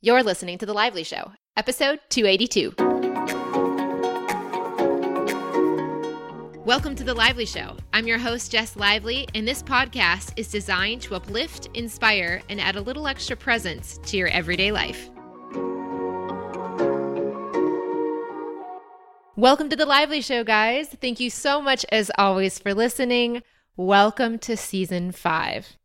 You're listening to The Lively Show, episode 282. Welcome to The Lively Show. I'm your host, Jess Lively, and this podcast is designed to uplift, inspire, and add a little extra presence to your everyday life. Welcome to The Lively Show, guys. Thank you so much, as always, for listening. Welcome to Season 5.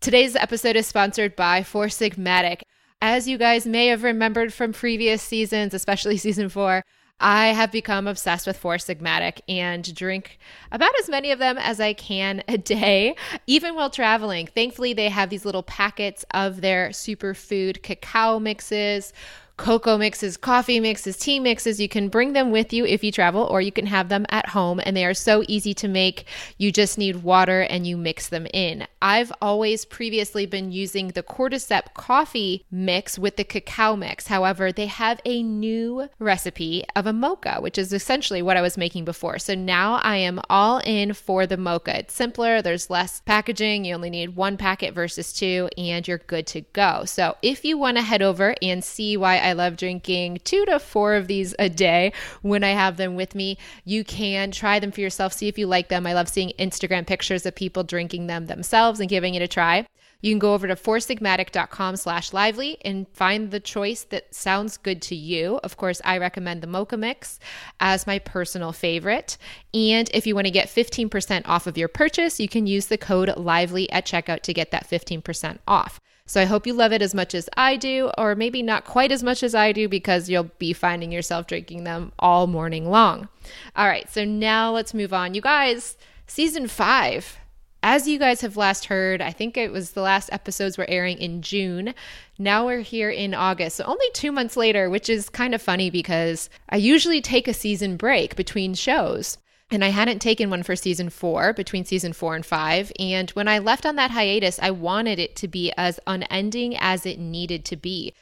Today's episode is sponsored by Four Sigmatic. As you guys may have remembered from previous seasons, especially season 4, I have become obsessed with Four Sigmatic and drink about as many of them as I can a day, even while traveling. Thankfully, they have these little packets of their superfood cacao mixes, cocoa mixes, coffee mixes, tea mixes. You can bring them with you if you travel, or you can have them at home, and they are so easy to make. You just need water and you mix them in. I've always previously been using the cordyceps coffee mix with the cacao mix. However, they have a new recipe of a mocha, which is essentially what I was making before. So now I am all in for the mocha. It's simpler. There's less packaging. You only need one packet versus two, and you're good to go. So if you want to head over and see why I love drinking 2 to 4 of these a day when I have them with me, you can try them for yourself, see if you like them. I love seeing Instagram pictures of people drinking them themselves and giving it a try. You can go over to foursigmatic.com/lively and find the choice that sounds good to you. Of course, I recommend the mocha mix as my personal favorite. And if you want to get 15% off of your purchase, you can use the code LIVELY at checkout to get that 15% off. So I hope you love it as much as I do, or maybe not quite as much as I do, because you'll be finding yourself drinking them all morning long. All right, so now let's move on. You guys, season 5. As you guys have last heard, I think it was the last episodes were airing in June. Now we're here in August, so only 2 months later, which is kind of funny because I usually take a season break between shows. And I hadn't taken one for season 4, between season 4 and 5. And when I left on that hiatus, I wanted it to be as unending as it needed to be.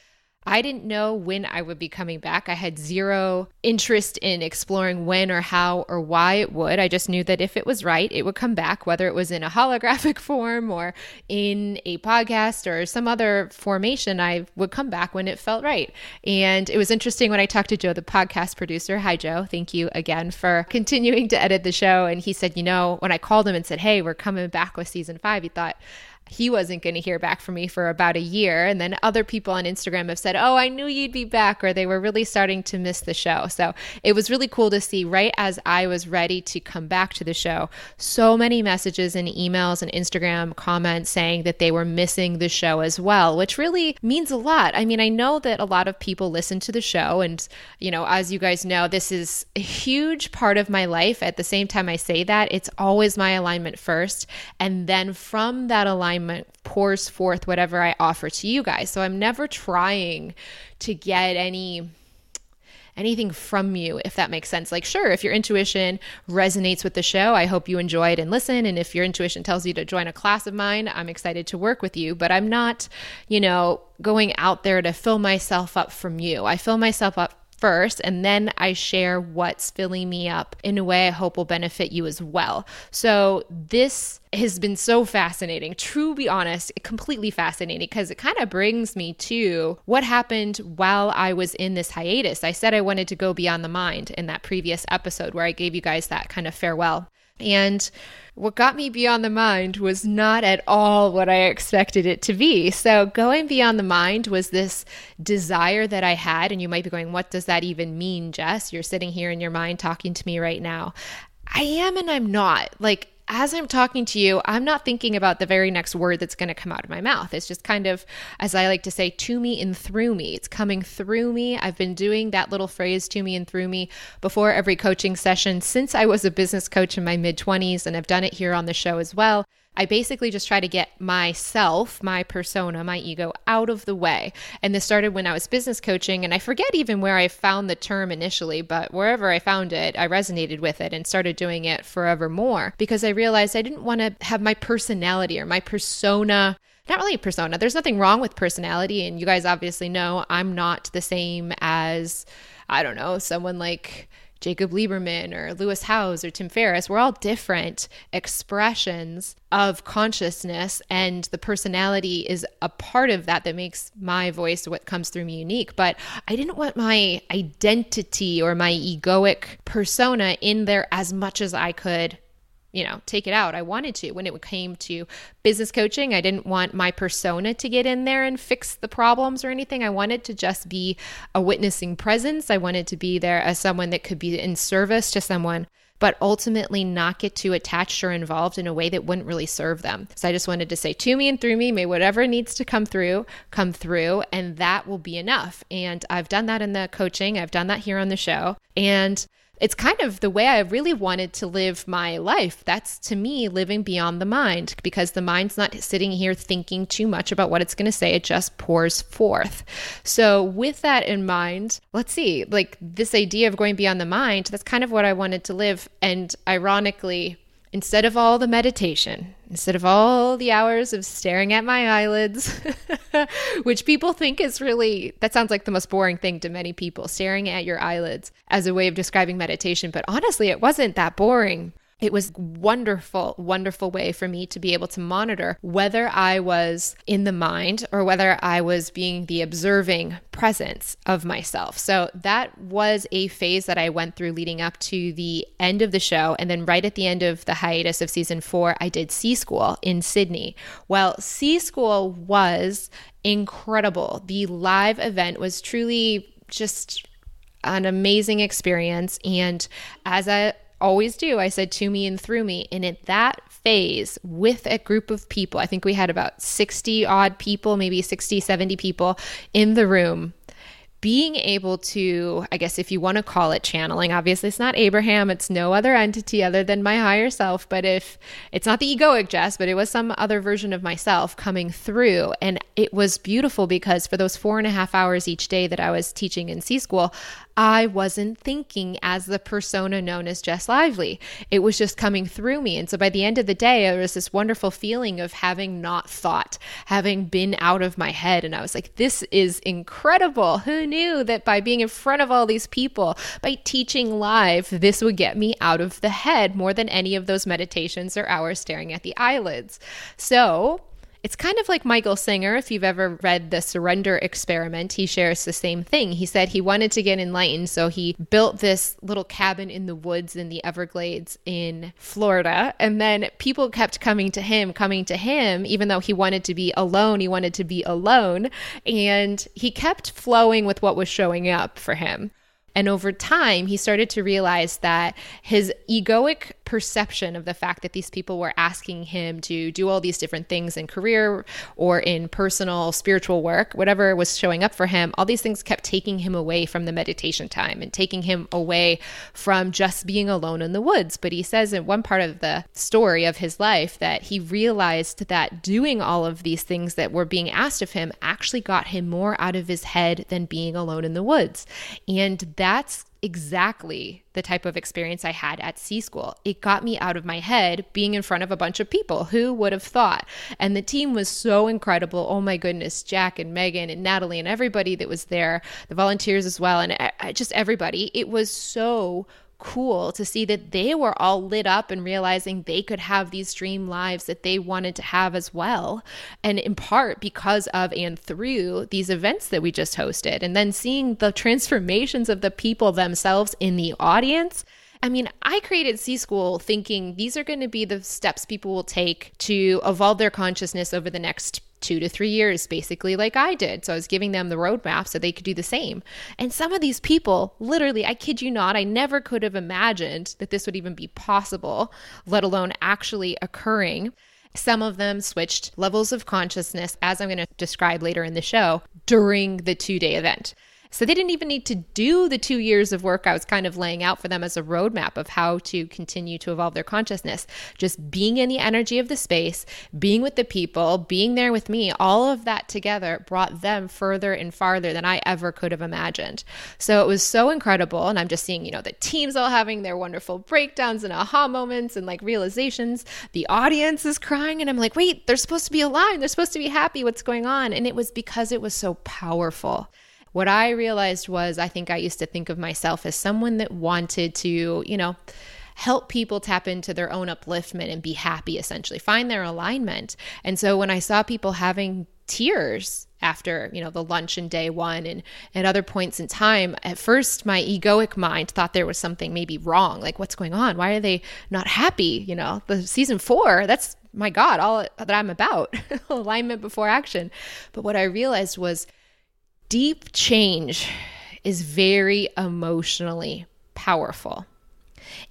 I didn't know when I would be coming back. I had zero interest in exploring when or how or why it would. I just knew that if it was right, it would come back, whether it was in a holographic form or in a podcast or some other formation. I would come back when it felt right. And it was interesting when I talked to Joe, the podcast producer. Hi, Joe. Thank you again for continuing to edit the show. And he said, you know, when I called him and said, hey, we're coming back with season 5, he thought he wasn't going to hear back from me for about a year. And then other people on Instagram have said, oh, I knew you'd be back, or they were really starting to miss the show. So it was really cool to see, right as I was ready to come back to the show, so many messages and emails and Instagram comments saying that they were missing the show as well, which really means a lot. I mean, I know that a lot of people listen to the show, and, you know, as you guys know, this is a huge part of my life. At the same time I say that, it's always my alignment first. And then from that alignment, pours forth whatever I offer to you guys. So I'm never trying to get anything from you, if that makes sense. Like, sure, if your intuition resonates with the show, I hope you enjoy it and listen. And if your intuition tells you to join a class of mine, I'm excited to work with you. But I'm not, you know, going out there to fill myself up from you. I fill myself up first, and then I share what's filling me up in a way I hope will benefit you as well. So this has been so fascinating, to be honest, completely fascinating, because it kind of brings me to what happened while I was in this hiatus. I said I wanted to go beyond the mind in that previous episode where I gave you guys that kind of farewell. And what got me beyond the mind was not at all what I expected it to be. So going beyond the mind was this desire that I had, and you might be going, what does that even mean, Jess? You're sitting here in your mind talking to me right now. I am, and I'm not. Like, as I'm talking to you, I'm not thinking about the very next word that's going to come out of my mouth. It's just kind of, as I like to say, to me and through me. It's coming through me. I've been doing that little phrase, to me and through me, before every coaching session since I was a business coach in my mid-20s, and I've done it here on the show as well. I basically just try to get myself, my persona, my ego out of the way. And this started when I was business coaching, and I forget even where I found the term initially, but wherever I found it, I resonated with it and started doing it forevermore, because I realized I didn't want to have my personality or my persona. Not really a persona. There's nothing wrong with personality. And you guys obviously know I'm not the same as, I don't know, someone like Jacob Lieberman or Lewis Howes or Tim Ferriss, we're all different expressions of consciousness, and the personality is a part of that that makes my voice, what comes through me, unique. But I didn't want my identity or my egoic persona in there as much as I could, you know, take it out. I wanted to. When it came to business coaching, I didn't want my persona to get in there and fix the problems or anything. I wanted to just be a witnessing presence. I wanted to be there as someone that could be in service to someone, but ultimately not get too attached or involved in a way that wouldn't really serve them. So I just wanted to say, to me and through me, may whatever needs to come through, and that will be enough. And I've done that in the coaching. I've done that here on the show. And it's kind of the way I really wanted to live my life. That's, to me, living beyond the mind, because the mind's not sitting here thinking too much about what it's going to say. It just pours forth. So with that in mind, let's see, like this idea of going beyond the mind, that's kind of what I wanted to live. And ironically, instead of all the meditation, instead of all the hours of staring at my eyelids, which people think is really, that sounds like the most boring thing to many people, staring at your eyelids as a way of describing meditation. But honestly, it wasn't that boring. It was wonderful, wonderful way for me to be able to monitor whether I was in the mind or whether I was being the observing presence of myself. So that was a phase that I went through leading up to the end of the show. And then right at the end of the hiatus of season 4, I did C-School in Sydney. Well, C-School was incredible. The live event was truly just an amazing experience. And as I always do, I said, to me and through me. And at that phase, with a group of people, I think we had about 60 odd people, maybe 60, 70 people in the room, being able to, I guess if you want to call it channeling, obviously it's not Abraham, it's no other entity other than my higher self, but if it's not the egoic Jess, but it was some other version of myself coming through. And it was beautiful because for those 4.5 hours each day that I was teaching in C-School, I wasn't thinking as the persona known as Jess Lively. It was just coming through me. And so by the end of the day, there was this wonderful feeling of having not thought, having been out of my head. And I was like, this is incredible. Who knew that by being in front of all these people, by teaching live, this would get me out of the head more than any of those meditations or hours staring at the eyelids. So it's kind of like Michael Singer. If you've ever read The Surrender Experiment, he shares the same thing. He said he wanted to get enlightened, so he built this little cabin in the woods in the Everglades in Florida. And then people kept coming to him, even though he wanted to be alone. He wanted to be alone. And he kept flowing with what was showing up for him. And over time, he started to realize that his egoic perception of the fact that these people were asking him to do all these different things in career or in personal spiritual work, whatever was showing up for him, all these things kept taking him away from the meditation time and taking him away from just being alone in the woods. But he says in one part of the story of his life that he realized that doing all of these things that were being asked of him actually got him more out of his head than being alone in the woods. And that's exactly the type of experience I had at C-School. It got me out of my head being in front of a bunch of people. Who would have thought? And the team was so incredible. Oh my goodness, Jack and Megan and Natalie and everybody that was there, the volunteers as well, and just everybody. It was so cool to see that they were all lit up and realizing they could have these dream lives that they wanted to have as well, and in part because of and through these events that we just hosted. And then seeing the transformations of the people themselves in the audience. I mean, I created C-School thinking these are going to be the steps people will take to evolve their consciousness over the next 2 to 3 years, basically, like I did. So I was giving them the roadmap so they could do the same. And some of these people, literally, I kid you not, I never could have imagined that this would even be possible, let alone actually occurring. Some of them switched levels of consciousness, as I'm going to describe later in the show, during the 2-day event. So they didn't even need to do the 2 years of work I was kind of laying out for them as a roadmap of how to continue to evolve their consciousness. Just being in the energy of the space, being with the people, being there with me, all of that together brought them further and farther than I ever could have imagined. So it was so incredible. And I'm just seeing, you know, the teams all having their wonderful breakdowns and aha moments and like realizations. The audience is crying. And I'm like, wait, they're supposed to be aligned. They're supposed to be happy. What's going on? And it was because it was so powerful. What I realized was I think I used to think of myself as someone that wanted to, you know, help people tap into their own upliftment and be happy, essentially, find their alignment. And so when I saw people having tears after, you know, the lunch in day one and at other points in time, at first my egoic mind thought there was something maybe wrong. Like, what's going on? Why are they not happy? You know, the season 4, that's, my God, all that I'm about, alignment before action. But what I realized was deep change is very emotionally powerful.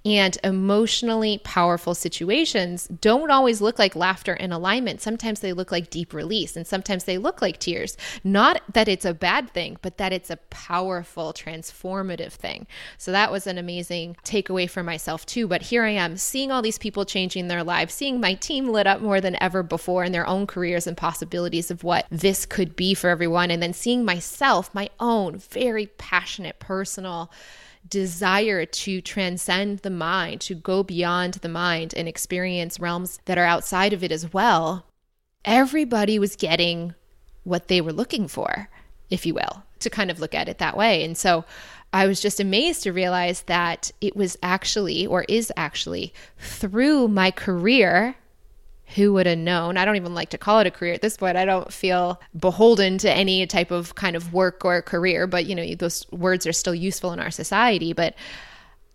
And emotionally powerful situations don't always look like laughter and alignment. Sometimes they look like deep release, and sometimes they look like tears. Not that it's a bad thing, but that it's a powerful, transformative thing. So that was an amazing takeaway for myself too. But here I am, seeing all these people changing their lives, seeing my team lit up more than ever before in their own careers and possibilities of what this could be for everyone. And then seeing myself, my own very passionate, personal desire to transcend the mind, to go beyond the mind and experience realms that are outside of it as well. Everybody was getting what they were looking for, if you will, to kind of look at it that way. And so I was just amazed to realize that it was actually, or is actually, through my career. Who would have known? I don't even like to call it a career at this point. I don't feel beholden to any type of kind of work or career, but you know, those words are still useful in our society. But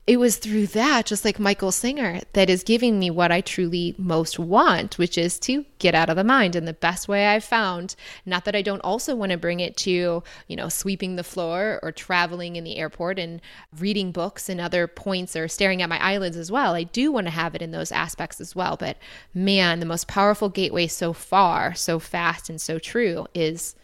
it was through that, just like Michael Singer, that is giving me what I truly most want, which is to get out of the mind. And the best way I've found, not that I don't also want to bring it to, you know, sweeping the floor or traveling in the airport and reading books and other points or staring at my eyelids as well. I do want to have it in those aspects as well. But man, the most powerful gateway so far, so fast and so true, is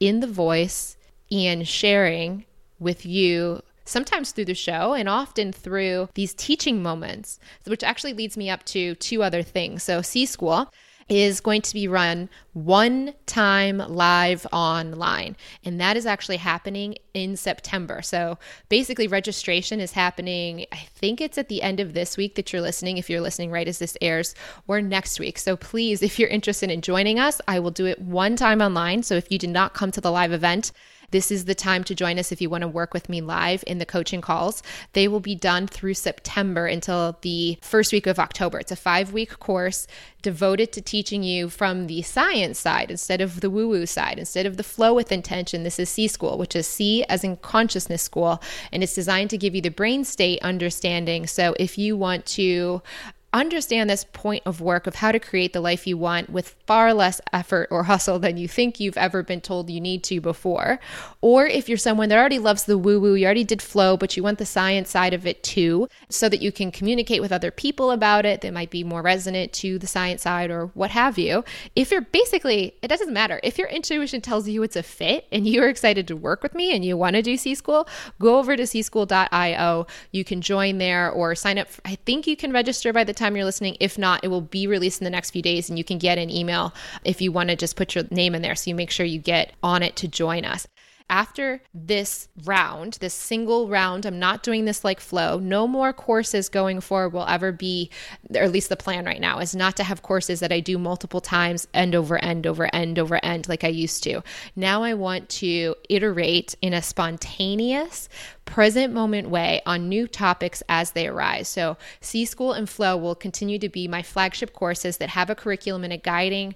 in the voice and sharing with you, sometimes through the show and often through these teaching moments, which actually leads me up to two other things. So C-School is going to be run one time live online, and that is actually happening in September. So basically registration is happening, I think it's at the end of this week that you're listening, if you're listening right as this airs, or next week. So please, if you're interested in joining us, I will do it one time online. So if you did not come to the live event, this is the time to join us if you want to work with me live in the coaching calls. They will be done through September until the first week of October. It's a 5-week course devoted to teaching you from the science side instead of the woo-woo side, instead of the flow with intention. This is C-School, which is C as in consciousness school, and it's designed to give you the brain state understanding. So if you want to understand this point of work of how to create the life you want with far less effort or hustle than you think you've ever been told you need to before. Or if you're someone that already loves the woo-woo, you already did flow, but you want the science side of it too, so that you can communicate with other people about it that might be more resonant to the science side or what have you. If you're basically, it doesn't matter. If your intuition tells you it's a fit and you're excited to work with me and you want to do C-School, go over to cschool.io. You can join there or sign up. I think you can register by the time you're listening. If not, it will be released in the next few days, and you can get an email if you want to just put your name in there, so you make sure you get on it to join us. After this round, this single round, I'm not doing this like flow. No more courses going forward will ever be, or at least the plan right now is not to have courses that I do multiple times, end over end, like I used to. Now I want to iterate in a spontaneous, present moment way on new topics as they arise. So C-School and Flow will continue to be my flagship courses that have a curriculum and a guiding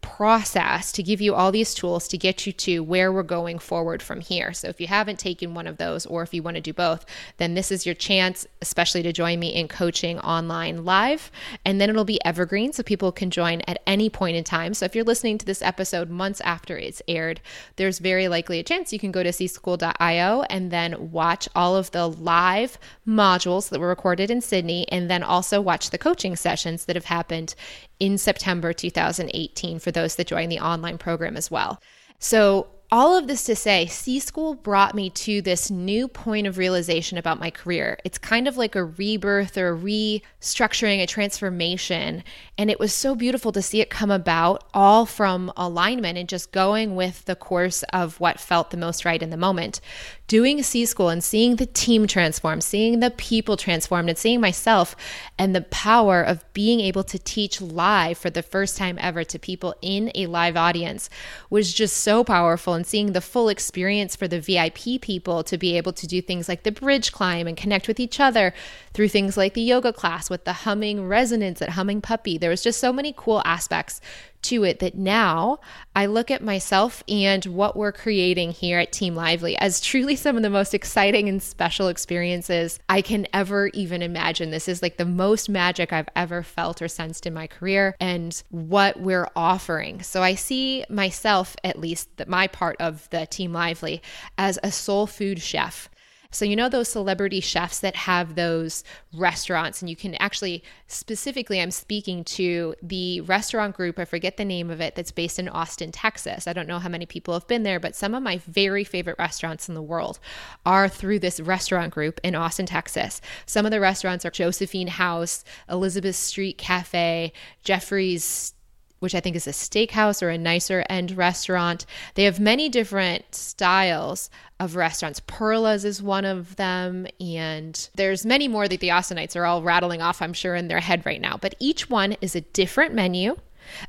process to give you all these tools to get you to where we're going forward from here. So if you haven't taken one of those, or if you want to do both, then this is your chance, especially to join me in coaching online live. And then it'll be evergreen, so people can join at any point in time. So if you're listening to this episode months after it's aired, there's very likely a chance you can go to cschool.io and then watch all of the live modules that were recorded in Sydney, and then also watch the coaching sessions that have happened in September 2018 for those that join the online program as well. So all of this to say, C-School brought me to this new point of realization about my career. It's kind of like a rebirth or a restructuring, a transformation. And it was so beautiful to see it come about all from alignment and just going with the course of what felt the most right in the moment. Doing C-School and seeing the team transform, seeing the people transformed, and seeing myself, and the power of being able to teach live for the first time ever to people in a live audience was just so powerful and seeing the full experience for the VIP people to be able to do things like the bridge climb and connect with each other through things like the yoga class with the humming resonance at Humming Puppy. There was just so many cool aspects to it that now I look at myself and what we're creating here at Team Lively as truly some of the most exciting and special experiences I can ever even imagine. This is like the most magic I've ever felt or sensed in my career and what we're offering. So I see myself, at least my part of the Team Lively, as a soul food chef. So you know those celebrity chefs that have those restaurants, and you can actually, specifically I'm speaking to the restaurant group, I forget the name of it, that's based in Austin, Texas. I don't know how many people have been there, but some of my very favorite restaurants in the world are through this restaurant group in Austin, Texas. Some of the restaurants are Josephine House, Elizabeth Street Cafe, Jeffrey's, which I think is a steakhouse or a nicer end restaurant. They have many different styles of restaurants. Perla's is one of them, and there's many more that the Austinites are all rattling off, I'm sure, in their head right now. But each one is a different menu,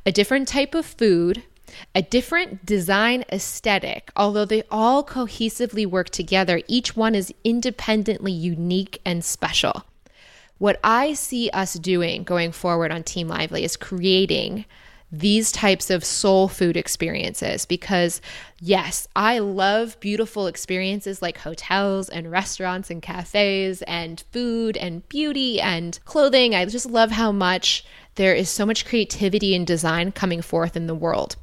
a different type of food, a different design aesthetic, although they all cohesively work together. Each one is independently unique and special. What I see us doing going forward on Team Lively is creating these types of soul food experiences, because yes, I love beautiful experiences like hotels and restaurants and cafes and food and beauty and clothing. I just love how much there is so much creativity and design coming forth in the world.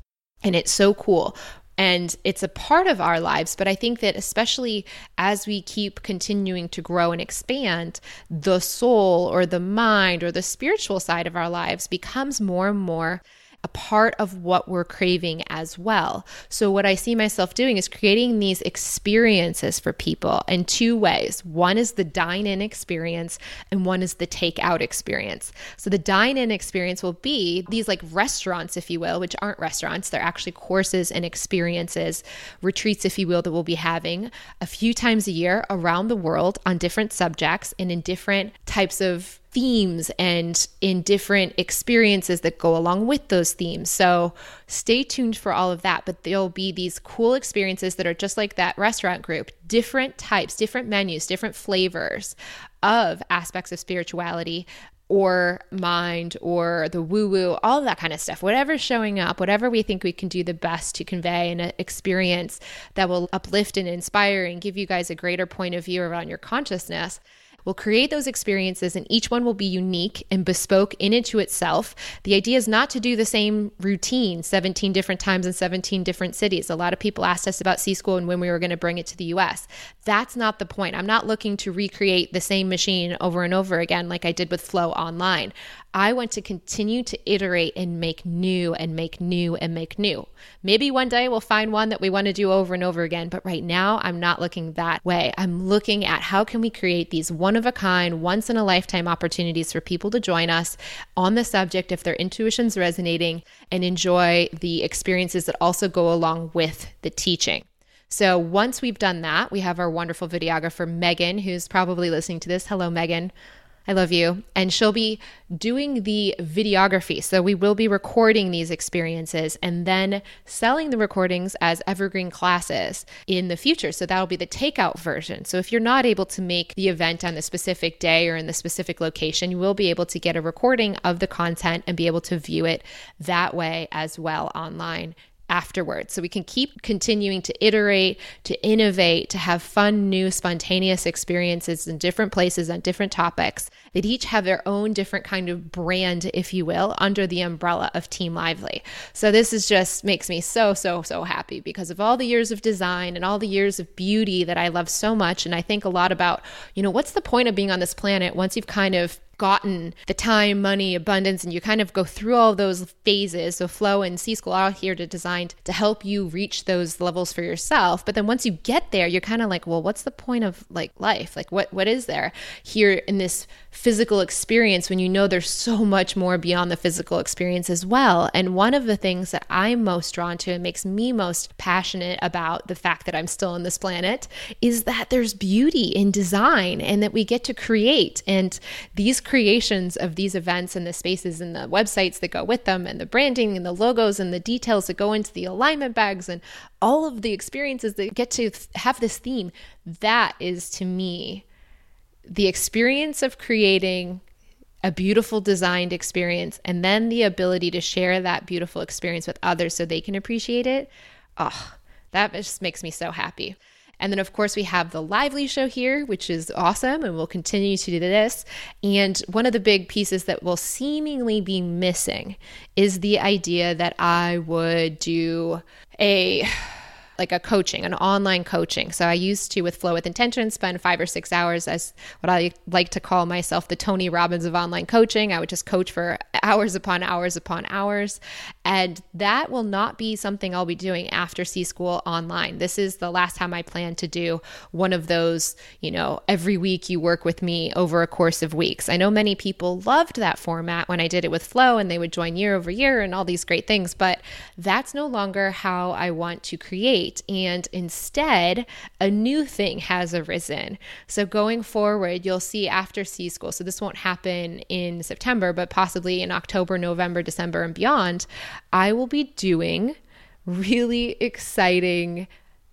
And it's so cool. And it's a part of our lives, but I think that especially as we keep continuing to grow and expand, the soul or the mind or the spiritual side of our lives becomes more and more a part of what we're craving as well. So what I see myself doing is creating these experiences for people in two ways. One is the dine-in experience and one is the take-out experience. So the dine-in experience will be these like restaurants, if you will, which aren't restaurants. They're actually courses and experiences, retreats, if you will, that we'll be having a few times a year around the world on different subjects and in different types of themes and in different experiences that go along with those themes. So stay tuned for all of that, but there'll be these cool experiences that are just like that restaurant group, different types, different menus, different flavors of aspects of spirituality or mind or the woo-woo, all that kind of stuff. Whatever's showing up, whatever we think we can do the best to convey an experience that will uplift and inspire and give you guys a greater point of view around your consciousness. We'll create those experiences and each one will be unique and bespoke in and to itself. The idea is not to do the same routine 17 different times in 17 different cities. A lot of people asked us about C-School and when we were going to bring it to the US. That's not the point. I'm not looking to recreate the same machine over and over again like I did with Flow Online. I want to continue to iterate and make new and make new and make new. Maybe one day we'll find one that we want to do over and over again, but right now I'm not looking that way. I'm looking at how can we create these one-of-a-kind, once-in-a-lifetime opportunities for people to join us on the subject if their intuition's resonating and enjoy the experiences that also go along with the teaching. So once we've done that, we have our wonderful videographer, Megan, who's probably listening to this. Hello, Megan. I love you. And she'll be doing the videography. So we will be recording these experiences and then selling the recordings as evergreen classes in the future. So that'll be the takeout version. So if you're not able to make the event on the specific day or in the specific location, you will be able to get a recording of the content and be able to view it that way as well online afterwards. So we can keep continuing to iterate, to innovate, to have fun, new, spontaneous experiences in different places on different topics that each have their own different kind of brand, if you will, under the umbrella of Team Lively. So this is just makes me so, so, so happy because of all the years of design and all the years of beauty that I love so much. And I think a lot about, you know, what's the point of being on this planet once you've kind of gotten the time, money, abundance, and you kind of go through all those phases. So Flow and C-School are here to designed to help you reach those levels for yourself. But then once you get there, you're kind of like, well, what's the point of like life? Like what is there here in this physical experience when you know there's so much more beyond the physical experience as well? And one of the things that I'm most drawn to and makes me most passionate about the fact that I'm still on this planet is that there's beauty in design and that we get to create. And these creations of these events and the spaces and the websites that go with them and the branding and the logos and the details that go into the alignment bags and all of the experiences that get to have this theme. That is, to me, the experience of creating a beautiful designed experience, and then the ability to share that beautiful experience with others so they can appreciate it. Oh, that just makes me so happy. And then, of course, we have the Lively Show here, which is awesome, and we'll continue to do this. And one of the big pieces that will seemingly be missing is the idea that I would do a coaching, an online coaching. So I used to, with Flow With Intention, spend 5 or 6 hours as what I like to call myself the Tony Robbins of online coaching. I would just coach for hours upon hours upon hours. And that will not be something I'll be doing after C-School online. This is the last time I plan to do one of those, every week you work with me over a course of weeks. I know many people loved that format when I did it with Flow, and they would join year over year and all these great things, but that's no longer how I want to create. And instead, a new thing has arisen. So going forward, you'll see after C-School, so this won't happen in September, but possibly in October, November, December, and beyond, I will be doing really exciting.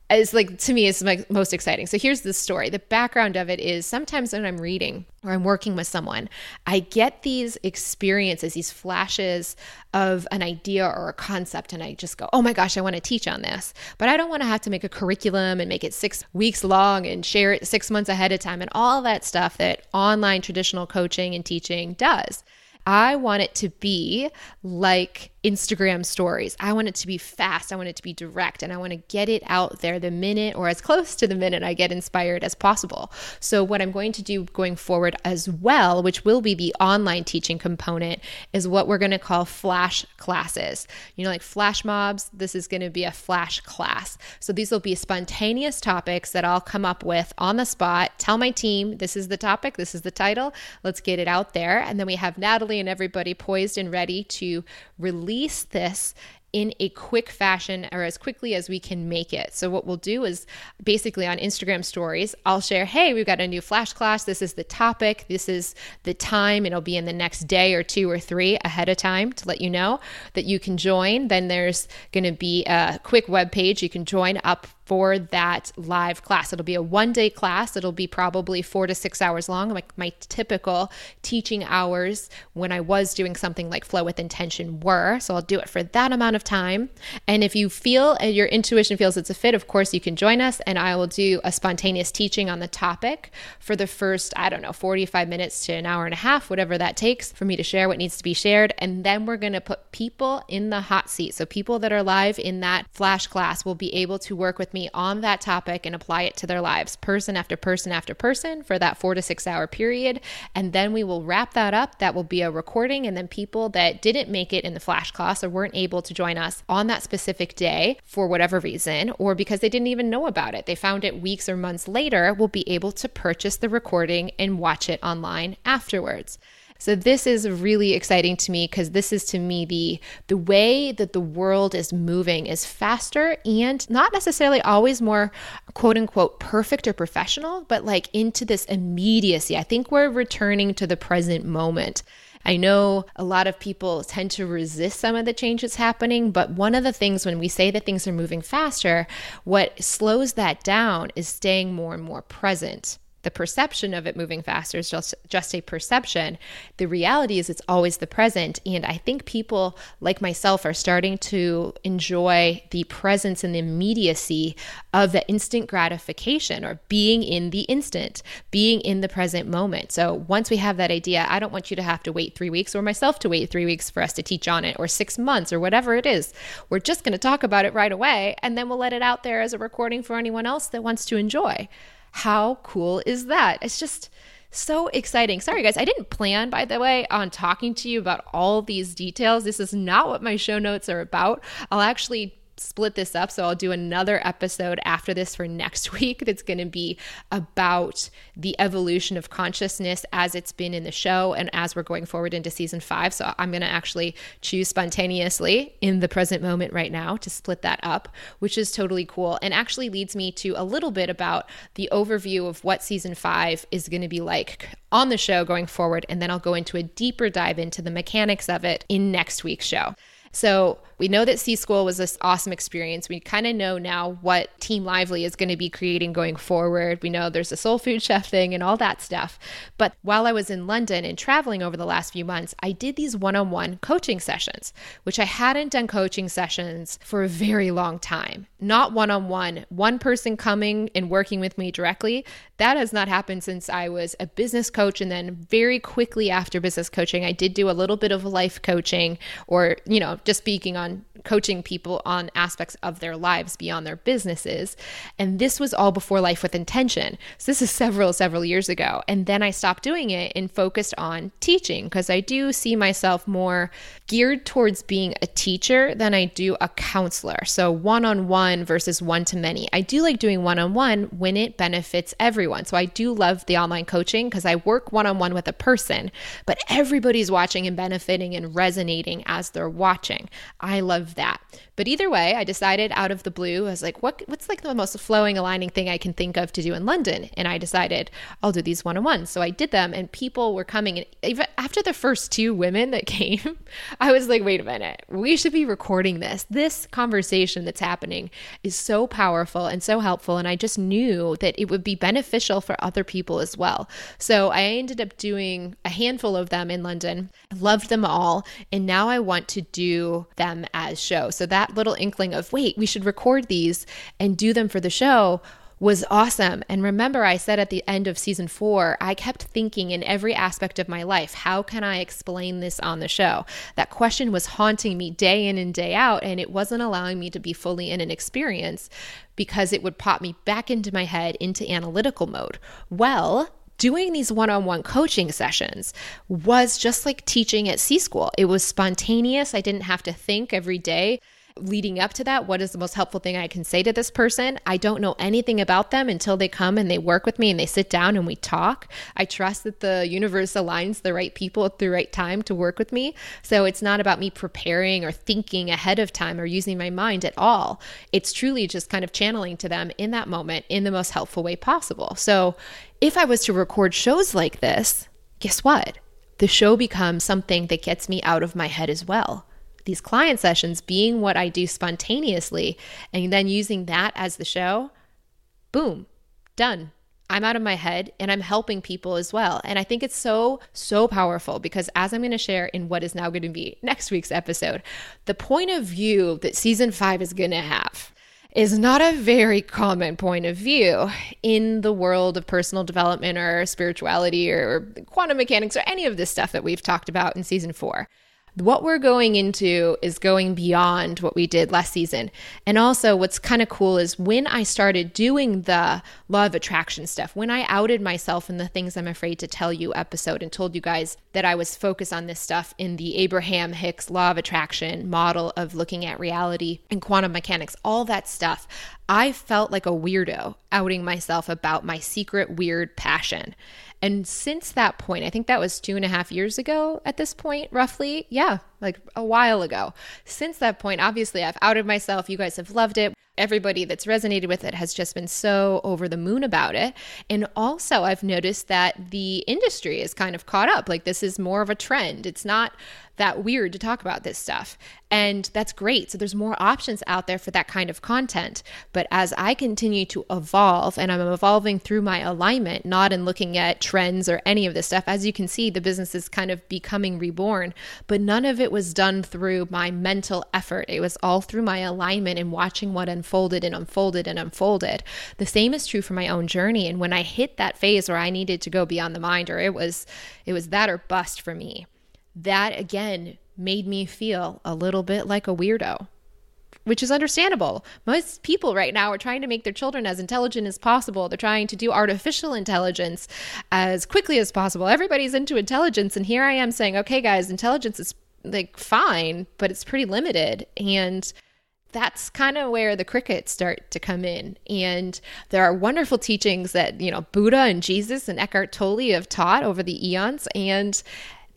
To me, it's my most exciting. So here's the story. The background of it is sometimes when I'm reading or I'm working with someone, I get these experiences, these flashes of an idea or a concept, and I just go, oh my gosh, I want to teach on this. But I don't want to have to make a curriculum and make it 6 weeks long and share it 6 months ahead of time and all that stuff that online traditional coaching and teaching does. I want it to be like Instagram stories. I want it to be fast. I want it to be direct, and I want to get it out there the minute, or as close to the minute I get inspired as possible. So what I'm going to do going forward as well, which will be the online teaching component, is what we're going to call flash classes. Like flash mobs, this is going to be a flash class. So these will be spontaneous topics that I'll come up with on the spot, tell my team, this is the topic, this is the title, let's get it out there. And then we have Natalie and everybody poised and ready to release this in a quick fashion, or as quickly as we can make it. So what we'll do is basically on Instagram stories, I'll share, hey, we've got a new flash class. This is the topic. This is the time. It'll be in the next day or 2 or 3 ahead of time to let you know that you can join. Then there's going to be a quick web page you can join up for that live class. It'll be a one-day class. It'll be probably 4 to 6 hours long, like my typical teaching hours when I was doing something like Flow With Intention were. So I'll do it for that amount of time. And if you feel, and your intuition feels it's a fit, of course you can join us, and I will do a spontaneous teaching on the topic for the first, 45 minutes to an hour and a half, whatever that takes for me to share what needs to be shared. And then we're going to put people in the hot seat. So people that are live in that flash class will be able to work with me on that topic and apply it to their lives, person after person after person, for that 4 to 6 hour period. And then we will wrap that up. That will be a recording. And then people that didn't make it in the flash class or weren't able to join us on that specific day for whatever reason, or because they didn't even know about it, they found it weeks or months later, will be able to purchase the recording and watch it online afterwards. So this is really exciting to me, because this is, to me, the way that the world is moving is faster and not necessarily always more quote unquote perfect or professional, but like into this immediacy. I think we're returning to the present moment. I know a lot of people tend to resist some of the change that's happening, but one of the things when we say that things are moving faster, what slows that down is staying more and more present. The perception of it moving faster is just a perception. The reality is it's always the present. And I think people like myself are starting to enjoy the presence and the immediacy of the instant gratification, or being in the instant, being in the present moment. So once we have that idea, I don't want you to have to wait 3 weeks, or myself to wait 3 weeks for us to teach on it, or 6 months, or whatever it is. We're just going to talk about it right away, and then we'll let it out there as a recording for anyone else that wants to enjoy. How cool is that? It's just so exciting. Sorry, guys, I didn't plan, by the way, on talking to you about all these details. This is not what my show notes are about. I'll actually split this up. So I'll do another episode after this for next week that's going to be about the evolution of consciousness as it's been in the show and as we're going forward into season 5. So I'm going to actually choose spontaneously in the present moment right now to split that up, which is totally cool and actually leads me to a little bit about the overview of what season 5 is going to be like on the show going forward. And then I'll go into a deeper dive into the mechanics of it in next week's show. So we know that C-School was this awesome experience. We kind of know now what Team Lively is going to be creating going forward. We know there's a soul food chef thing and all that stuff. But while I was in London and traveling over the last few months, I did these one-on-one coaching sessions, which I hadn't done coaching sessions for a very long time. Not one-on-one, one person coming and working with me directly. That has not happened since I was a business coach. And then very quickly after business coaching, I did do a little bit of life coaching or, you know, just speaking on coaching people on aspects of their lives beyond their businesses. And this was all before Life with Intention. So this is several years ago. And then I stopped doing it and focused on teaching because I do see myself more geared towards being a teacher than I do a counselor. So one-on-one versus one-to-many. I do like doing one-on-one when it benefits everyone. So I do love the online coaching because I work one-on-one with a person, but everybody's watching and benefiting and resonating as they're watching. I love that. But either way, I decided out of the blue, I was like, what's like the most flowing, aligning thing I can think of to do in London? And I decided I'll do these one-on-ones. So I did them and people were coming. And even after the first 2 women that came, I was like, wait a minute, we should be recording this. This conversation that's happening is so powerful and so helpful. And I just knew that it would be beneficial for other people as well. So I ended up doing a handful of them in London. I loved them all. And now I want to do them as shows. So that little inkling of, wait, we should record these and do them for the show was awesome. And remember, I said at the end of season 4, I kept thinking in every aspect of my life, how can I explain this on the show? That question was haunting me day in and day out, and it wasn't allowing me to be fully in an experience because it would pop me back into my head into analytical mode. Well, doing these one-on-one coaching sessions was just like teaching at C-School. It was spontaneous. I didn't have to think every day. Leading up to that, what is the most helpful thing I can say to this person? I don't know anything about them until they come and they work with me and they sit down and we talk. I trust that the universe aligns the right people at the right time to work with me. So it's not about me preparing or thinking ahead of time or using my mind at all. It's truly just kind of channeling to them in that moment in the most helpful way possible. So if I was to record shows like this, guess what? The show becomes something that gets me out of my head as well. These client sessions being what I do spontaneously and then using that as the show, boom, done. I'm out of my head and I'm helping people as well. And I think it's so powerful because as I'm going to share in what is now going to be next week's episode, the point of view that season 5 is going to have is not a very common point of view in the world of personal development or spirituality or quantum mechanics or any of this stuff that we've talked about in season 4. What we're going into is going beyond what we did last season. And also what's kind of cool is when I started doing the law of attraction stuff, when I outed myself in the Things I'm Afraid to Tell You episode and told you guys that I was focused on this stuff in the Abraham Hicks law of attraction model of looking at reality and quantum mechanics, all that stuff, I felt like a weirdo outing myself about my secret weird passion. And since that point, I think that was 2.5 years ago at this point, roughly. Yeah, like a while ago. Since that point, obviously, I've outed myself. You guys have loved it. Everybody that's resonated with it has just been so over the moon about it. And also, I've noticed that the industry is kind of caught up. Like, this is more of a trend. It's not that weird to talk about this stuff. And that's great. So there's more options out there for that kind of content. But as I continue to evolve, and I'm evolving through my alignment, not in looking at trends or any of this stuff, as you can see, the business is kind of becoming reborn. But none of it was done through my mental effort. It was all through my alignment and watching what unfolded and unfolded and unfolded. The same is true for my own journey. And when I hit that phase where I needed to go beyond the mind, or it was that or bust for me, that again made me feel a little bit like a weirdo, which is understandable. Most people right now are trying to make their children as intelligent as possible. They're trying to do artificial intelligence as quickly as possible. Everybody's into intelligence. And here I am saying, okay, guys, intelligence is like fine, but it's pretty limited. And that's kind of where the crickets start to come in. And there are wonderful teachings that, you know, Buddha and Jesus and Eckhart Tolle have taught over the eons, and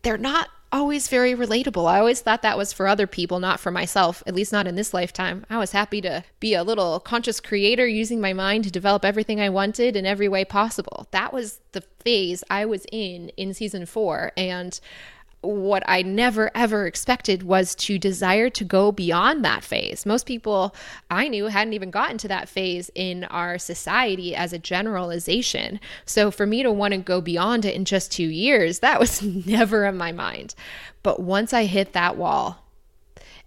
they're not always very relatable. I always thought that was for other people, not for myself, at least not in this lifetime. I was happy to be a little conscious creator using my mind to develop everything I wanted in every way possible. That was the phase I was in season 4. And what I never, ever expected was to desire to go beyond that phase. Most people I knew hadn't even gotten to that phase in our society as a generalization. So for me to want to go beyond it in just 2 years, that was never in my mind. But once I hit that wall,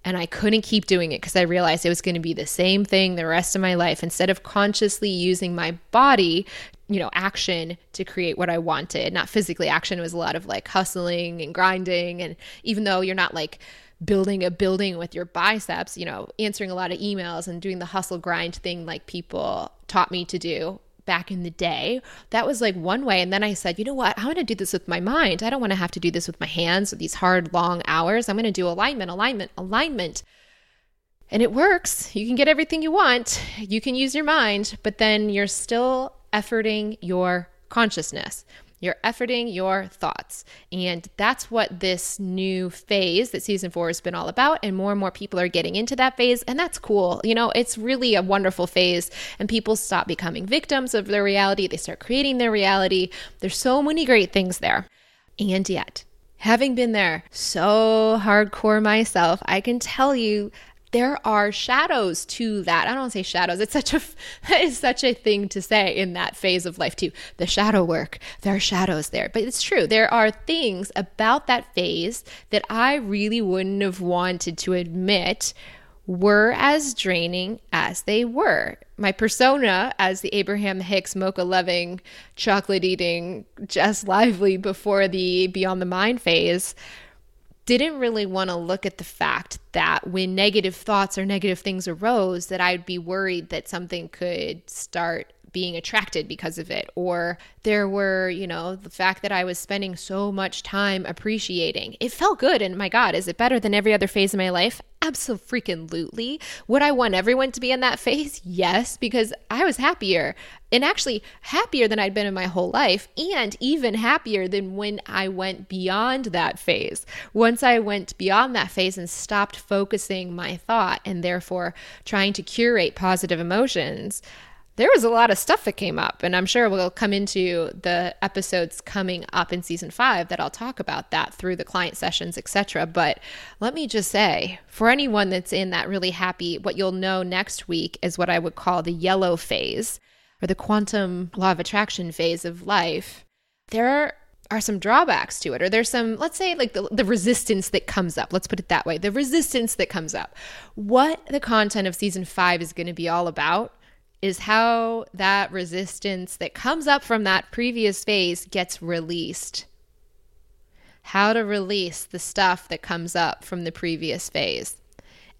and I couldn't keep doing it because I realized it was going to be the same thing the rest of my life. Instead of consciously using my body, you know, action to create what I wanted, not physically action. It was a lot of like hustling and grinding. And even though you're not like building a building with your biceps, you know, answering a lot of emails and doing the hustle grind thing like people taught me to do back in the day, that was like one way. And then I said, you know what? I want to do this with my mind. I don't want to have to do this with my hands, with these hard, long hours. I'm going to do alignment. And it works. You can get everything you want. You can use your mind, but then you're still efforting your consciousness. You're efforting your thoughts. And that's what this new phase that season 4 has been all about. And more people are getting into that phase. And that's cool. You know, it's really a wonderful phase. And people stop becoming victims of their reality. They start creating their reality. There's so many great things there. And yet, having been there so hardcore myself, I can tell you there are shadows to that. I don't say shadows. It's such a thing to say in that phase of life too. The shadow work. There are shadows there. But it's true. There are things about that phase that I really wouldn't have wanted to admit were as draining as they were. My persona as the Abraham Hicks, mocha-loving, chocolate-eating Jess Lively before the Beyond the Mind phase didn't really want to look at the fact that when negative thoughts or negative things arose, that I'd be worried that something could start being attracted because of it. Or there were, you know, the fact that I was spending so much time appreciating. It felt good. And my God, is it better than every other phase of my life? Absolutely. Would I want everyone to be in that phase? Yes, because I was happier. And actually happier than I'd been in my whole life, and even happier than when I went beyond that phase. Once I went beyond that phase and stopped focusing my thought and therefore trying to curate positive emotions, there was a lot of stuff that came up. And I'm sure we'll come into the episodes coming up in season 5 that I'll talk about that through the client sessions, etc. But let me just say, for anyone that's in that really happy, what you'll know next week is what I would call the yellow phase, or the quantum law of attraction phase of life, there are some drawbacks to it, or there's some, let's say, like the resistance that comes up. Let's put it that way. The resistance that comes up. What the content of season 5 is going to be all about is how that resistance that comes up from that previous phase gets released. How to release the stuff that comes up from the previous phase.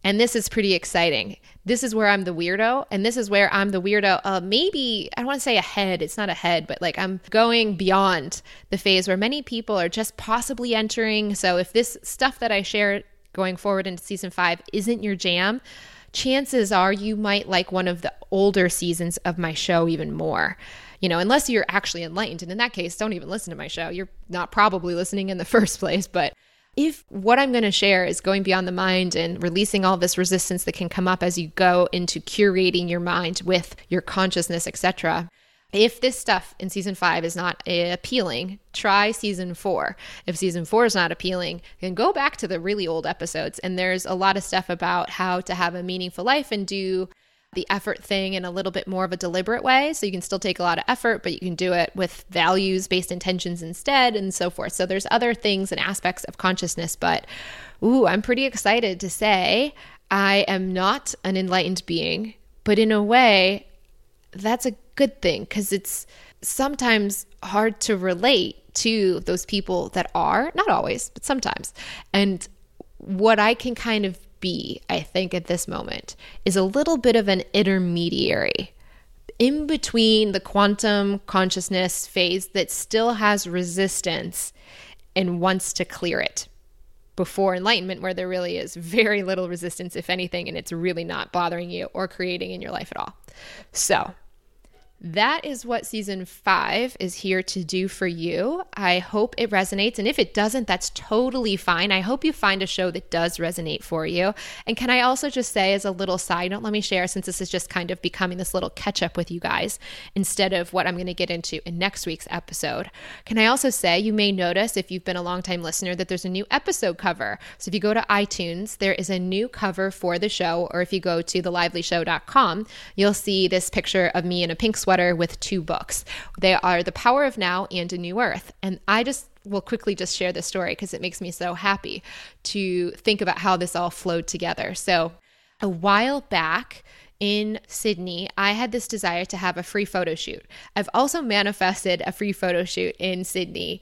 And this is pretty exciting. This is where I'm the weirdo. And this is where I'm the weirdo. Maybe, I don't want to say ahead. It's not ahead, but like I'm going beyond the phase where many people are just possibly entering. So if this stuff that I share going forward into season 5 isn't your jam, chances are you might like one of the older seasons of my show even more. You know, unless you're actually enlightened. And in that case, don't even listen to my show. You're not probably listening in the first place, but if what I'm going to share is going beyond the mind and releasing all this resistance that can come up as you go into curating your mind with your consciousness, etc., if this stuff in season 5 is not appealing, try season 4. If season 4 is not appealing, then go back to the really old episodes. And there's a lot of stuff about how to have a meaningful life and do the effort thing in a little bit more of a deliberate way. So you can still take a lot of effort, but you can do it with values-based intentions instead, and so forth. So there's other things and aspects of consciousness, but I'm pretty excited to say I am not an enlightened being, but in a way, that's a good thing because it's sometimes hard to relate to those people that are, not always, but sometimes. And what I can kind of be, I think at this moment, is a little bit of an intermediary in between the quantum consciousness phase that still has resistance and wants to clear it. before enlightenment, where there really is very little resistance, if anything, and it's really not bothering you or creating in your life at all. So that is what season 5 is here to do for you. I hope it resonates. And if it doesn't, that's totally fine. I hope you find a show that does resonate for you. And can I also just say, as a little side note, let me share, since this is just kind of becoming this little catch up with you guys instead of what I'm going to get into in next week's episode. Can I also say, you may notice if you've been a longtime listener that there's a new episode cover. So if you go to iTunes, there is a new cover for the show. Or if you go to thelivelieshow.com, you'll see this picture of me in a pink sweater with 2 books. They are The Power of Now and A New Earth. And I just will quickly just share this story because it makes me so happy to think about how this all flowed together. So a while back in Sydney, I had this desire to have a free photo shoot. I've also manifested a free photo shoot in Sydney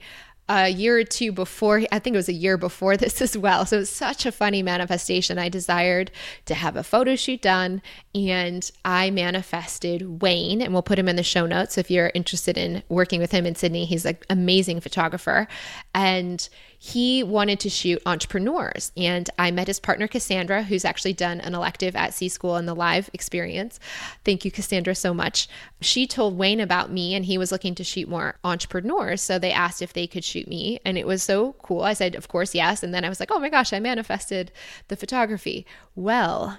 a year or two before, I think it was a year before this as well. So it's such a funny manifestation. I desired to have a photo shoot done and I manifested Wayne, and we'll put him in the show notes if you're interested in working with him in Sydney. He's an amazing photographer, and he wanted to shoot entrepreneurs. And I met his partner, Cassandra, who's actually done an elective at C-School in the live experience. Thank you, Cassandra, so much. She told Wayne about me, and he was looking to shoot more entrepreneurs. So they asked if they could shoot me, and it was so cool. I said, of course, yes. And then I was like, oh my gosh, I manifested the photography. Well,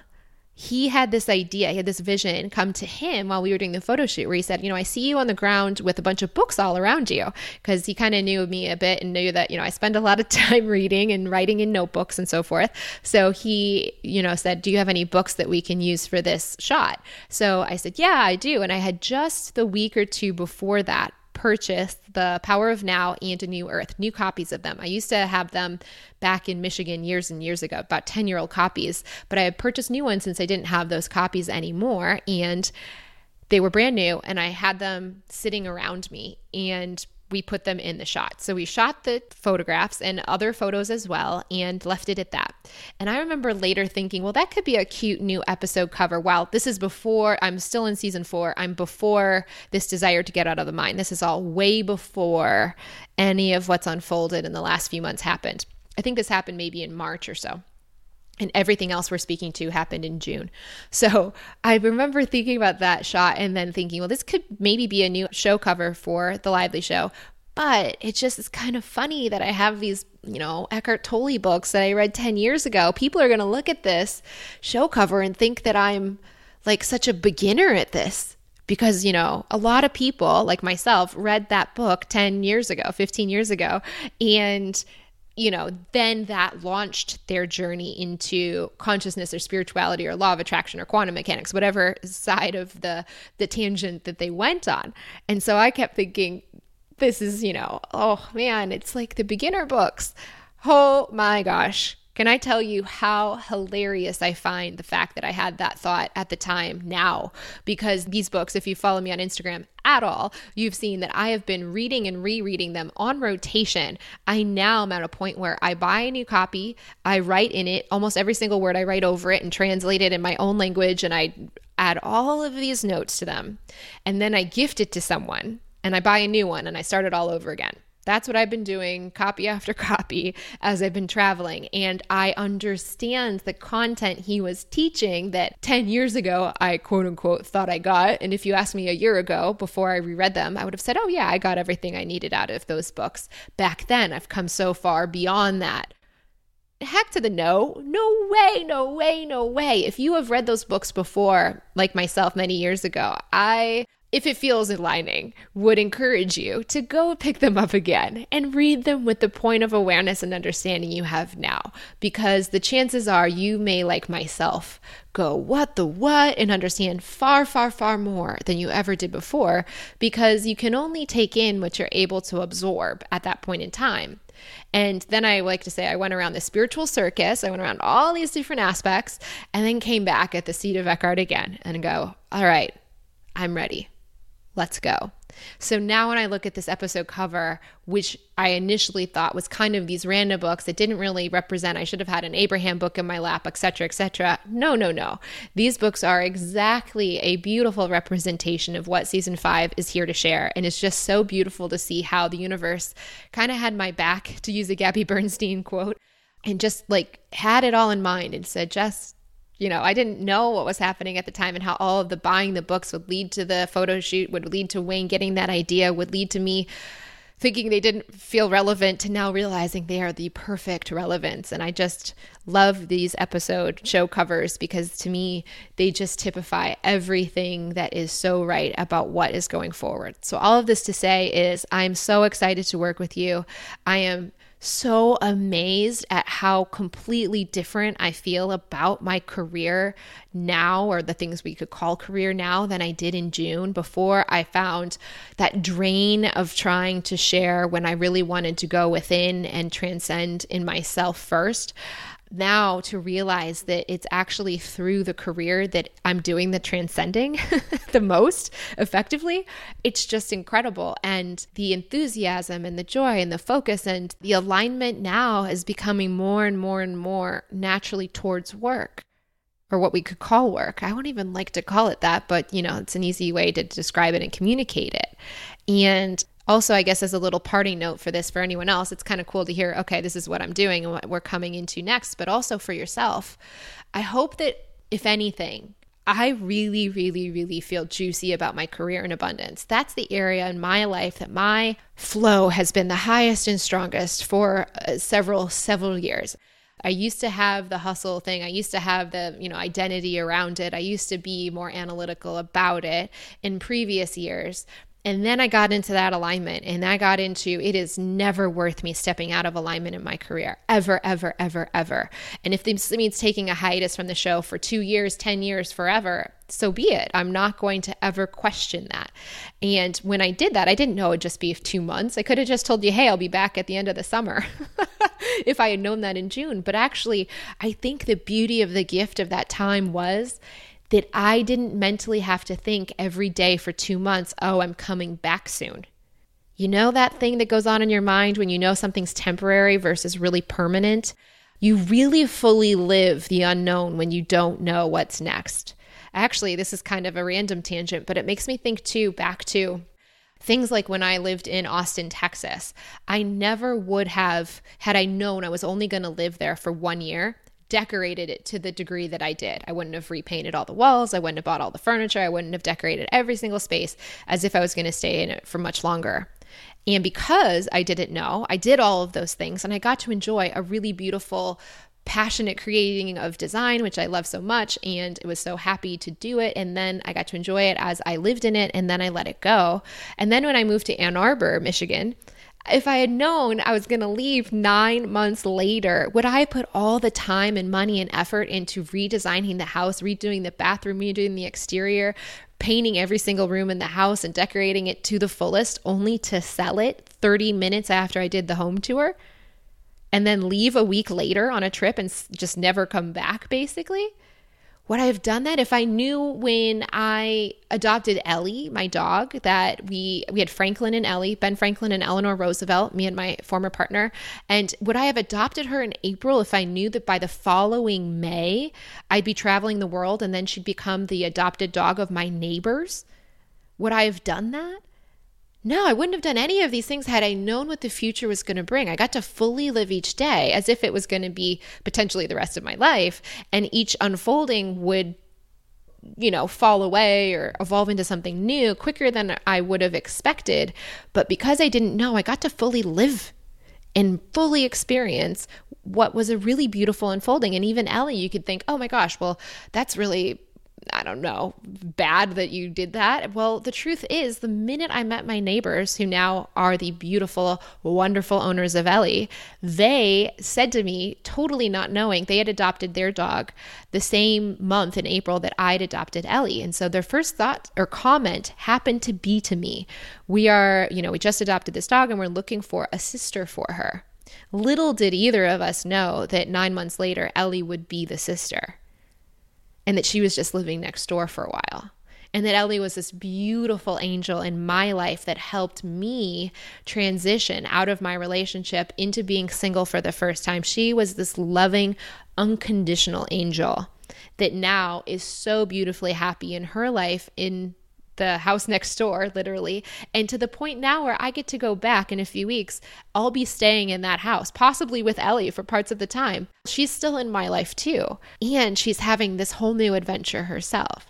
he had this idea, he had this vision come to him while we were doing the photo shoot, where he said, you know, I see you on the ground with a bunch of books all around you, because he kind of knew me a bit and knew that, you know, I spend a lot of time reading and writing in notebooks and so forth. So he, you know, said, do you have any books that we can use for this shot? So I said, yeah, I do. And I had just the week or two before that purchased The Power of Now and A New Earth, new copies of them. I used to have them back in Michigan years and years ago, about 10-year-old copies, but I had purchased new ones since I didn't have those copies anymore, and they were brand new, and I had them sitting around me, and we put them in the shot. So we shot the photographs and other photos as well and left it at that. And I remember later thinking, well, that could be a cute new episode cover. Wow, this is before, I'm still in season 4. I'm before this desire to get out of the mind. This is all way before any of what's unfolded in the last few months happened. I think this happened maybe in March or so. And everything else we're speaking to happened in June. So I remember thinking about that shot and then thinking, well, this could maybe be a new show cover for The Lively Show. But it just is kind of funny that I have these, you know, Eckhart Tolle books that I read 10 years ago. People are going to look at this show cover and think that I'm like such a beginner at this. Because, you know, a lot of people like myself read that book 10 years ago, 15 years ago. And you know, then that launched their journey into consciousness or spirituality or law of attraction or quantum mechanics, whatever side of the tangent that they went on. And so I kept thinking, this is, you know, oh man, it's like the beginner books. Oh my gosh. Can I tell you how hilarious I find the fact that I had that thought at the time now? Because these books, if you follow me on Instagram at all, you've seen that I have been reading and rereading them on rotation. I now am at a point where I buy a new copy, I write in it, almost every single word I write over it and translate it in my own language, and I add all of these notes to them. And then I gift it to someone, and I buy a new one, and I start it all over again. That's what I've been doing, copy after copy, as I've been traveling. And I understand the content he was teaching that 10 years ago, I quote unquote thought I got. And if you asked me a year ago, before I reread them, I would have said, oh yeah, I got everything I needed out of those books back then. I've come so far beyond that. Heck to the no. No way, no way, no way. If you have read those books before, like myself many years ago, I, if it feels aligning, would encourage you to go pick them up again and read them with the point of awareness and understanding you have now, because the chances are you may, like myself, go what the what and understand far, far, far more than you ever did before, because you can only take in what you're able to absorb at that point in time. And then I like to say I went around the spiritual circus, I went around all these different aspects, and then came back at the seat of Eckhart again and go, all right, I'm ready. Let's go. So now when I look at this episode cover, which I initially thought was kind of these random books that didn't really represent, I should have had an Abraham book in my lap, et cetera, et cetera. No, no, no. These books are exactly a beautiful representation of what season 5 is here to share. And it's just so beautiful to see how the universe kind of had my back, to use a Gabby Bernstein quote, and just like had it all in mind and said, Jess, you know, I didn't know what was happening at the time and how all of the buying the books would lead to the photo shoot, would lead to Wayne getting that idea, would lead to me thinking they didn't feel relevant to now realizing they are the perfect relevance. And I just love these episode show covers because to me, they just typify everything that is so right about what is going forward. So all of this to say is I'm so excited to work with you. I am so amazed at how completely different I feel about my career now, or the things we could call career now, than I did in June before I found that drain of trying to share when I really wanted to go within and transcend in myself first. Now to realize that it's actually through the career that I'm doing the transcending the most effectively, it's just incredible. And the enthusiasm and the joy and the focus and the alignment now is becoming more and more and more naturally towards work, or what we could call work. I wouldn't even like to call it that, but you know, it's an easy way to describe it and communicate it. And also, I guess as a little parting note for this, for anyone else, it's kind of cool to hear, okay, this is what I'm doing and what we're coming into next, but also for yourself. I hope that if anything, I really, really, really feel juicy about my career in abundance. That's the area in my life that my flow has been the highest and strongest for several years. I used to have the hustle thing. I used to have the, you know, identity around it. I used to be more analytical about it in previous years. And then I got into that alignment, and I got into it is never worth me stepping out of alignment in my career, ever, ever, ever, ever. And if this means taking a hiatus from the show for 2 years, 10 years, forever, so be it. I'm not going to ever question that. And when I did that, I didn't know it would just be 2 months. I could have just told you, hey, I'll be back at the end of the summer if I had known that in June. But actually, I think the beauty of the gift of that time was that I didn't mentally have to think every day for 2 months, oh, I'm coming back soon. You know that thing that goes on in your mind when you know something's temporary versus really permanent? You really fully live the unknown when you don't know what's next. Actually, this is kind of a random tangent, but it makes me think too, back to things like when I lived in Austin, Texas. I never would have, had I known I was only going to live there for 1 year, decorated it to the degree that I did. I wouldn't have repainted all the walls. I wouldn't have bought all the furniture. I wouldn't have decorated every single space as if I was going to stay in it for much longer. And because I didn't know, I did all of those things, and I got to enjoy a really beautiful, passionate creating of design, which I love so much, and it was so happy to do it. And then I got to enjoy it as I lived in it, and then I let it go. And then when I moved to Ann Arbor, Michigan, if I had known I was going to leave 9 months later, would I put all the time and money and effort into redesigning the house, redoing the bathroom, redoing the exterior, painting every single room in the house and decorating it to the fullest, only to sell it 30 minutes after I did the home tour and then leave a week later on a trip and just never come back, basically? Would I have done that if I knew when I adopted Ellie, my dog, that we had Franklin and Ellie, Ben Franklin and Eleanor Roosevelt, me and my former partner? And would I have adopted her in April if I knew that by the following May, I'd be traveling the world and then she'd become the adopted dog of my neighbors? Would I have done that? No, I wouldn't have done any of these things had I known what the future was going to bring. I got to fully live each day as if it was going to be potentially the rest of my life, and each unfolding would, you know, fall away or evolve into something new quicker than I would have expected. But because I didn't know, I got to fully live and fully experience what was a really beautiful unfolding. And even Ellie, you could think, oh my gosh, well, that's really, I don't know, bad that you did that. Well, the truth is, the minute I met my neighbors, who now are the beautiful, wonderful owners of Ellie, they said to me, totally not knowing, they had adopted their dog the same month in April that I'd adopted Ellie. And so their first thought or comment happened to be to me, we are, you know, we just adopted this dog and we're looking for a sister for her. Little did either of us know that 9 months later, Ellie would be the sister, and that she was just living next door for a while, and that Ellie was this beautiful angel in my life that helped me transition out of my relationship into being single for the first time. She was this loving, unconditional angel that now is so beautifully happy in her life in the house next door, literally, and to the point now where I get to go back in a few weeks. I'll be staying in that house, possibly with Ellie for parts of the time. She's still in my life too, and she's having this whole new adventure herself.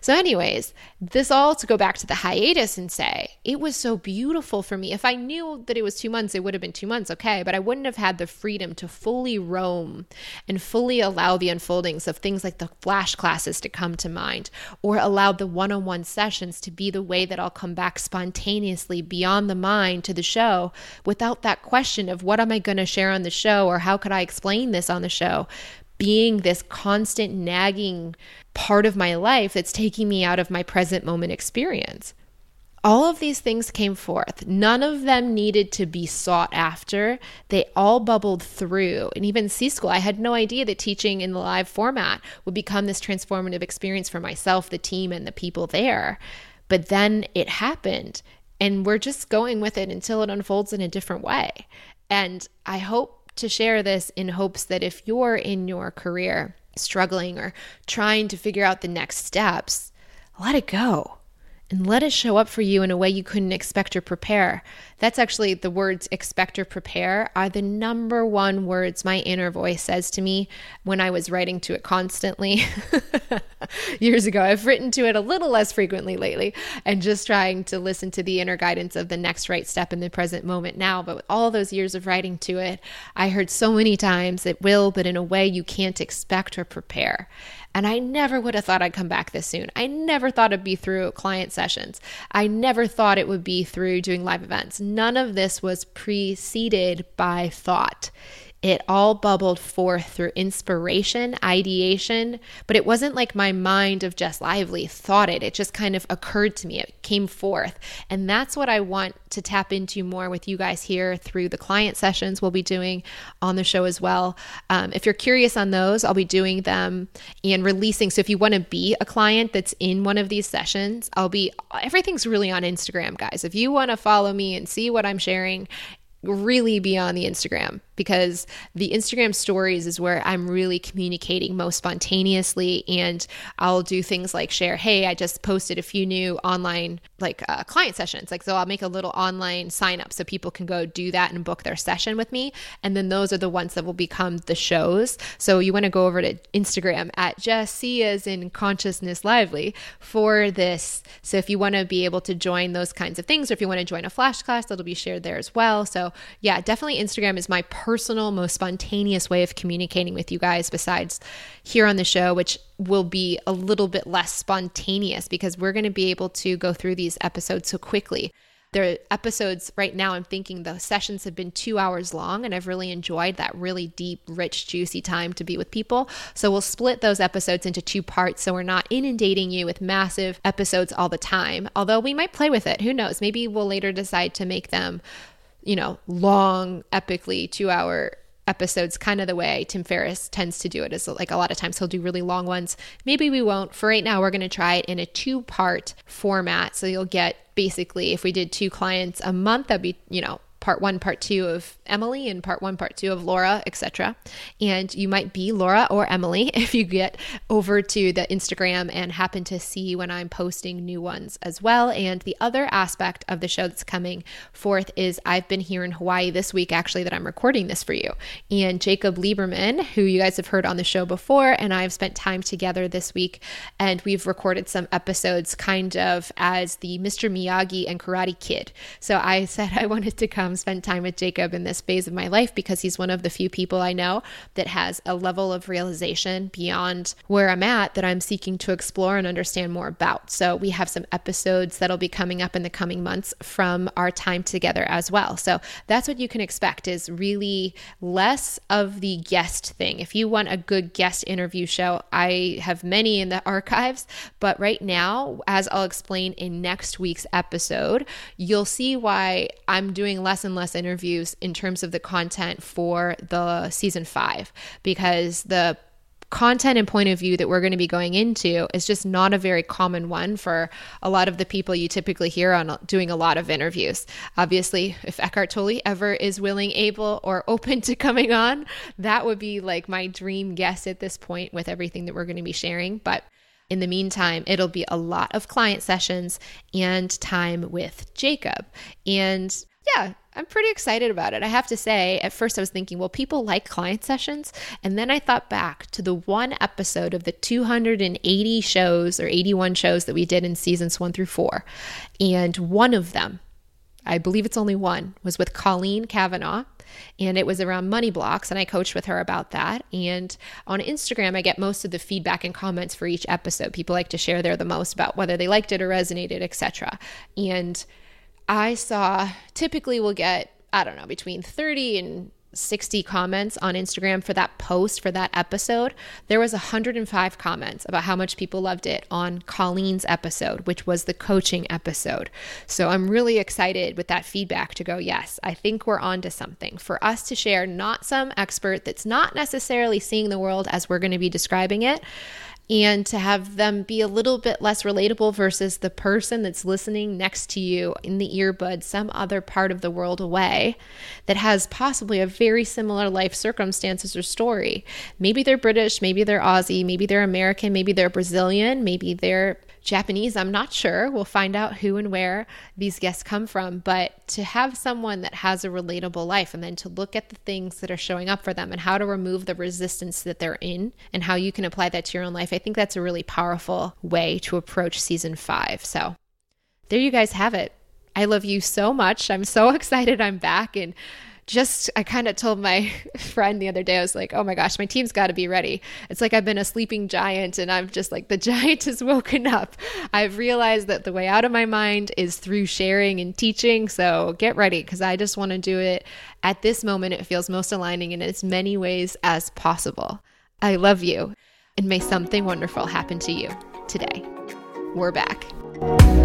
So anyways, this all to go back to the hiatus and say, it was so beautiful for me. If I knew that it was 2 months, it would have been 2 months, okay, but I wouldn't have had the freedom to fully roam and fully allow the unfoldings of things like the flash classes to come to mind, or allow the one-on-one sessions to be the way that I'll come back spontaneously beyond the mind to the show without that question of what am I going to share on the show, or how could I explain this on the show, being this constant nagging part of my life that's taking me out of my present moment experience. All of these things came forth. None of them needed to be sought after. They all bubbled through. And even C-School, I had no idea that teaching in the live format would become this transformative experience for myself, the team, and the people there. But then it happened, and we're just going with it until it unfolds in a different way. And I hope to share this in hopes that if you're in your career struggling or trying to figure out the next steps, let it go and let it show up for you in a way you couldn't expect or prepare. That's actually the words expect or prepare are the number one words my inner voice says to me when I was writing to it constantly years ago. I've written to it a little less frequently lately and just trying to listen to the inner guidance of the next right step in the present moment now. But with all those years of writing to it, I heard so many times it will, but in a way you can't expect or prepare. And I never would have thought I'd come back this soon. I never thought it'd be through client sessions. I never thought it would be through doing live events. None of this was preceded by thought. It all bubbled forth through inspiration, ideation, but it wasn't like my mind of Jess Lively thought it. It just kind of occurred to me. It came forth. And that's what I want to tap into more with you guys here through the client sessions we'll be doing on the show as well. If you're curious on those, I'll be doing them and releasing. So if you want to be a client that's in one of these sessions, everything's really on Instagram, guys. If you want to follow me and see what I'm sharing, really be on the Instagram, because the Instagram stories is where I'm really communicating most spontaneously. And I'll do things like share, hey, I just posted a few new online client sessions. So I'll make a little online sign up so people can go do that and book their session with me. And then those are the ones that will become the shows. So you want to go over to Instagram at Jessie as in consciousness lively for this. So if you want to be able to join those kinds of things, or if you want to join a flash class, that'll be shared there as well. So yeah, definitely Instagram is my personal, most spontaneous way of communicating with you guys besides here on the show, which will be a little bit less spontaneous because we're going to be able to go through these episodes so quickly. The episodes right now, I'm thinking the sessions have been 2 hours long, and I've really enjoyed that really deep, rich, juicy time to be with people. So we'll split those episodes into two parts so we're not inundating you with massive episodes all the time, although we might play with it. Who knows? Maybe we'll later decide to make them long, epically 2 hour episodes, kind of the way Tim Ferriss tends to do it, is like a lot of times he'll do really long ones. Maybe we won't. For right now, we're going to try it in a 2-part format. So you'll get basically, if we did 2 clients a month, that'd be, part 1, part 2 of Emily and part 1, part 2 of Laura, etc. And you might be Laura or Emily if you get over to the Instagram and happen to see when I'm posting new ones as well. And the other aspect of the show that's coming forth is I've been here in Hawaii this week, actually, that I'm recording this for you. And Jacob Lieberman, who you guys have heard on the show before, and I've spent time together this week, and we've recorded some episodes kind of as the Mr. Miyagi and Karate Kid. So I said I wanted to come spend time with Jacob in this phase of my life because he's one of the few people I know that has a level of realization beyond where I'm at that I'm seeking to explore and understand more about. So we have some episodes that'll be coming up in the coming months from our time together as well. So that's what you can expect, is really less of the guest thing. If you want a good guest interview show, I have many in the archives, but right now, as I'll explain in next week's episode, you'll see why I'm doing less and less interviews in terms of the content for the season 5, because the content and point of view that we're going to be going into is just not a very common one for a lot of the people you typically hear on doing a lot of interviews. Obviously, if Eckhart Tolle ever is willing, able, or open to coming on, that would be like my dream guest at this point with everything that we're going to be sharing. But In the meantime, it'll be a lot of client sessions and time with Jacob. And yeah, I'm pretty excited about it. I have to say, at first I was thinking, well, people like client sessions. And then I thought back to the one episode of the 280 shows or 81 shows that we did in seasons 1 through 4. And one of them, I believe it's only one, was with Colleen Cavanaugh. And it was around money blocks, and I coached with her about that. And on Instagram, I get most of the feedback and comments for each episode. People like to share there the most about whether they liked it or resonated, etc. And I saw, typically we'll get, I don't know, between 30 and 60 comments on Instagram for that post, for that episode. There was 105 comments about how much people loved it on Colleen's episode, which was the coaching episode. So I'm really excited with that feedback to go, yes, I think we're onto something for us to share, not some expert that's not necessarily seeing the world as we're going to be describing it, and to have them be a little bit less relatable versus the person that's listening next to you in the earbud, some other part of the world away, that has possibly a very similar life circumstances or story. Maybe they're British, maybe they're Aussie, maybe they're American, maybe they're Brazilian, maybe they're Japanese, I'm not sure. We'll find out who and where these guests come from. But to have someone that has a relatable life, and then to look at the things that are showing up for them and how to remove the resistance that they're in and how you can apply that to your own life, I think that's a really powerful way to approach season 5. So there you guys have it. I love you so much. I'm so excited I'm back. And just, I kind of told my friend the other day, I was like, oh my gosh, my team's got to be ready. It's like I've been a sleeping giant, and I'm just like, the giant has woken up. I've realized that the way out of my mind is through sharing and teaching. So get ready, because I just want to do it at this moment. It feels most aligning in as many ways as possible. I love you, and may something wonderful happen to you today. We're back.